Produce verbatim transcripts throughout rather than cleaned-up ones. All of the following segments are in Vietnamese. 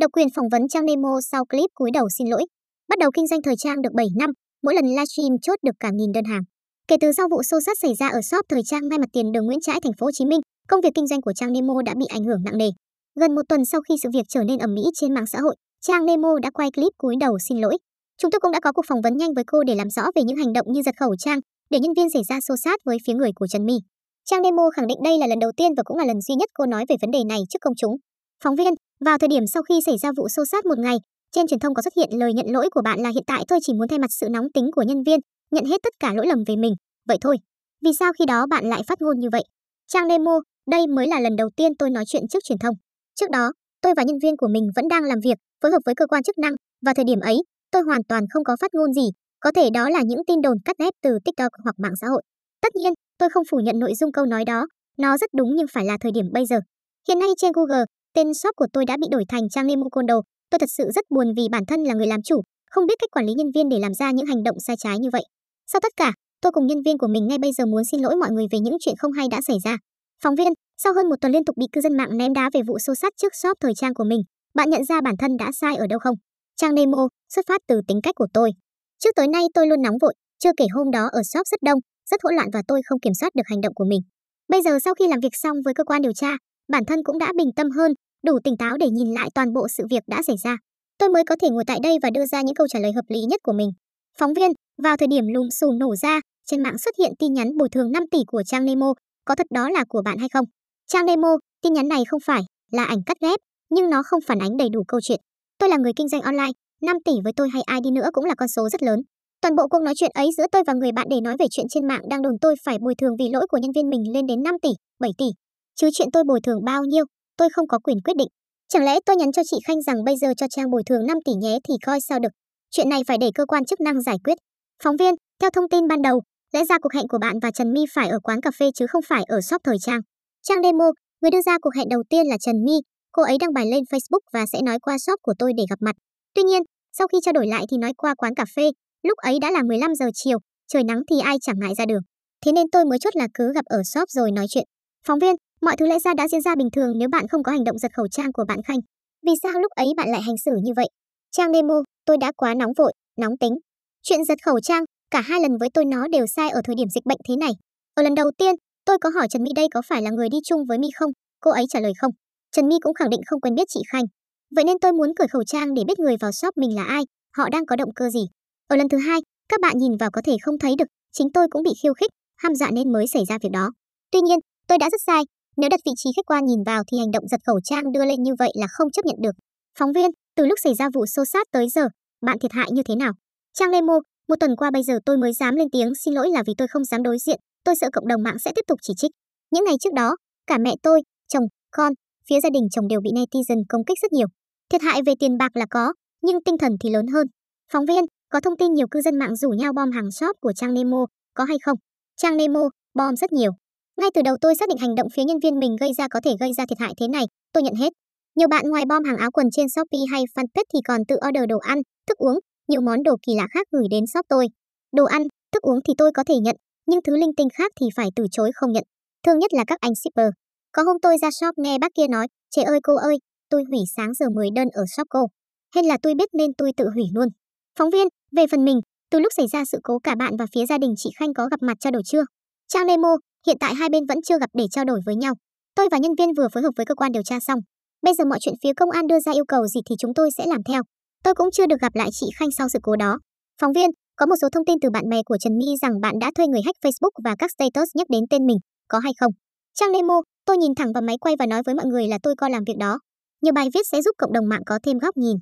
Độc quyền phỏng vấn Trang Nemo sau clip cúi đầu xin lỗi. Bắt đầu kinh doanh thời trang được bảy năm, mỗi lần livestream chốt được cả nghìn đơn hàng. Kể từ sau vụ xô xát xảy ra ở shop thời trang ngay mặt tiền đường Nguyễn Trãi, Thành phố Hồ Chí Minh, công việc kinh doanh của Trang Nemo đã bị ảnh hưởng nặng nề. Gần một tuần sau khi sự việc trở nên ầm ĩ trên mạng xã hội, Trang Nemo đã quay clip cúi đầu xin lỗi. Chúng tôi cũng đã có cuộc phỏng vấn nhanh với cô để làm rõ về những hành động như giật khẩu trang, để nhân viên xảy ra xô xát với phía người của Trần My. Trang Nemo khẳng định đây là lần đầu tiên và cũng là lần duy nhất cô nói về vấn đề này trước công chúng. Phóng viên, vào thời điểm sau khi xảy ra vụ xô xát một ngày, trên truyền thông có xuất hiện lời nhận lỗi của bạn là hiện tại tôi chỉ muốn thay mặt sự nóng tính của nhân viên, nhận hết tất cả lỗi lầm về mình, vậy thôi. Vì sao khi đó bạn lại phát ngôn như vậy? Trang Nemo, đây mới là lần đầu tiên tôi nói chuyện trước truyền thông. Trước đó, tôi và nhân viên của mình vẫn đang làm việc, phối hợp với cơ quan chức năng, và thời điểm ấy, tôi hoàn toàn không có phát ngôn gì, có thể đó là những tin đồn cắt ghép từ TikTok hoặc mạng xã hội. Tất nhiên, tôi không phủ nhận nội dung câu nói đó, nó rất đúng nhưng phải là thời điểm bây giờ. Hiện nay trên Google, tên shop của tôi đã bị đổi thành Trang Nemo Côn Đồ. Tôi thật sự rất buồn vì bản thân là người làm chủ, không biết cách quản lý nhân viên để làm ra những hành động sai trái như vậy. Sau tất cả, tôi cùng nhân viên của mình ngay bây giờ muốn xin lỗi mọi người về những chuyện không hay đã xảy ra. Phóng viên, sau hơn một tuần liên tục bị cư dân mạng ném đá về vụ xô xát trước shop thời trang của mình, bạn nhận ra bản thân đã sai ở đâu không? Trang Nemo, xuất phát từ tính cách của tôi. Trước tới nay tôi luôn nóng vội, chưa kể hôm đó ở shop rất đông, rất hỗn loạn và tôi không kiểm soát được hành động của mình. Bây giờ sau khi làm việc xong với cơ quan điều tra, bản thân cũng đã bình tâm hơn, đủ tỉnh táo để nhìn lại toàn bộ sự việc đã xảy ra. Tôi mới có thể ngồi tại đây và đưa ra những câu trả lời hợp lý nhất của mình. Phóng viên, vào thời điểm lùm xùm nổ ra, trên mạng xuất hiện tin nhắn bồi thường năm tỷ của Trang Nemo, có thật đó là của bạn hay không? Trang Nemo, tin nhắn này không phải là ảnh cắt ghép, nhưng nó không phản ánh đầy đủ câu chuyện. Tôi là người kinh doanh online, năm tỷ với tôi hay ai đi nữa cũng là con số rất lớn. Toàn bộ cuộc nói chuyện ấy giữa tôi và người bạn để nói về chuyện trên mạng đang đồn tôi phải bồi thường vì lỗi của nhân viên mình lên đến năm tỷ, bảy tỷ. Chứ chuyện tôi bồi thường bao nhiêu, tôi không có quyền quyết định. Chẳng lẽ tôi nhắn cho chị Khanh rằng bây giờ cho Trang bồi thường năm tỷ nhé thì coi sao được. Chuyện này phải để cơ quan chức năng giải quyết. Phóng viên, theo thông tin ban đầu, lẽ ra cuộc hẹn của bạn và Trần My phải ở quán cà phê chứ không phải ở shop thời trang. Trang Nemo, người đưa ra cuộc hẹn đầu tiên là Trần My, cô ấy đăng bài lên Facebook và sẽ nói qua shop của tôi để gặp mặt. Tuy nhiên, sau khi trao đổi lại thì nói qua quán cà phê, lúc ấy đã là mười lăm giờ chiều, trời nắng thì ai chẳng ngại ra đường. Thế nên tôi mới chốt là cứ gặp ở shop rồi nói chuyện. Phóng viên, mọi thứ lẽ ra đã diễn ra bình thường nếu bạn không có hành động giật khẩu trang của bạn Khanh. Vì sao lúc ấy bạn lại hành xử như vậy? Trang Nemo, tôi đã quá nóng vội, nóng tính. Chuyện giật khẩu trang, cả hai lần với tôi nó đều sai ở thời điểm dịch bệnh thế này. Ở lần đầu tiên, tôi có hỏi Trần My đây có phải là người đi chung với My không? Cô ấy trả lời không. Trần My cũng khẳng định không quen biết chị Khanh. Vậy nên tôi muốn cởi khẩu trang để biết người vào shop mình là ai, họ đang có động cơ gì. Ở lần thứ hai, các bạn nhìn vào có thể không thấy được, chính tôi cũng bị khiêu khích, ham dọa nên mới xảy ra việc đó. Tuy nhiên, tôi đã rất sai, nếu đặt vị trí khách quan nhìn vào thì hành động giật khẩu trang đưa lên như vậy là không chấp nhận được. Phóng viên, từ lúc xảy ra vụ xô xát tới giờ, bạn thiệt hại như thế nào? Trang Nemo, một tuần qua bây giờ tôi mới dám lên tiếng xin lỗi là vì tôi không dám đối diện, tôi sợ cộng đồng mạng sẽ tiếp tục chỉ trích. Những ngày trước đó, cả mẹ tôi, chồng, con, phía gia đình chồng đều bị netizen công kích rất nhiều. Thiệt hại về tiền bạc là có, nhưng tinh thần thì lớn hơn. Phóng viên, có thông tin nhiều cư dân mạng rủ nhau bom hàng shop của Trang Nemo, có hay không? Trang Nemo, bom rất nhiều. Ngay từ đầu tôi xác định hành động phía nhân viên mình gây ra có thể gây ra thiệt hại thế này, tôi nhận hết. Nhiều bạn ngoài bom hàng áo quần trên Shopee hay Fanpage thì còn tự order đồ ăn, thức uống, nhiều món đồ kỳ lạ khác gửi đến shop tôi. Đồ ăn, thức uống thì tôi có thể nhận, nhưng thứ linh tinh khác thì phải từ chối không nhận. Thương nhất là các anh shipper. Có hôm tôi ra shop nghe bác kia nói, "Chị ơi cô ơi, tôi hủy sáng giờ mới đơn ở shop cô." Hên là tôi biết nên tôi tự hủy luôn. Phóng viên, về phần mình, từ lúc xảy ra sự cố cả bạn và phía gia đình chị Khanh có gặp mặt trao đổi chưa? Trang Nemo, hiện tại hai bên vẫn chưa gặp để trao đổi với nhau. Tôi và nhân viên vừa phối hợp với cơ quan điều tra xong. Bây giờ mọi chuyện phía công an đưa ra yêu cầu gì thì chúng tôi sẽ làm theo. Tôi cũng chưa được gặp lại chị Khanh sau sự cố đó. Phóng viên, có một số thông tin từ bạn bè của Trần My rằng bạn đã thuê người hack Facebook và các status nhắc đến tên mình, có hay không? Trang Nemo, tôi nhìn thẳng vào máy quay và nói với mọi người là tôi coi làm việc đó. Nhiều bài viết sẽ giúp cộng đồng mạng có thêm góc nhìn.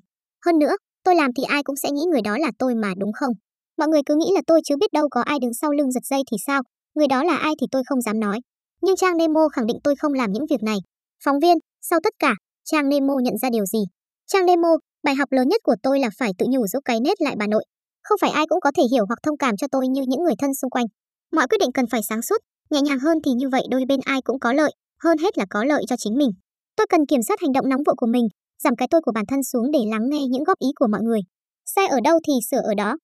Hơn nữa, tôi làm thì ai cũng sẽ nghĩ người đó là tôi mà đúng không? Mọi người cứ nghĩ là tôi chứ biết đâu có ai đứng sau lưng giật dây thì sao? Người đó là ai thì tôi không dám nói. Nhưng Trang Nemo khẳng định tôi không làm những việc này. Phóng viên, sau tất cả, Trang Nemo nhận ra điều gì? Trang Nemo, bài học lớn nhất của tôi là phải tự nhủ giúp cái nết lại bà nội. Không phải ai cũng có thể hiểu hoặc thông cảm cho tôi như những người thân xung quanh. Mọi quyết định cần phải sáng suốt, nhẹ nhàng hơn thì như vậy đôi bên ai cũng có lợi, hơn hết là có lợi cho chính mình. Tôi cần kiểm soát hành động nóng vội của mình, giảm cái tôi của bản thân xuống để lắng nghe những góp ý của mọi người. Sai ở đâu thì sửa ở đó.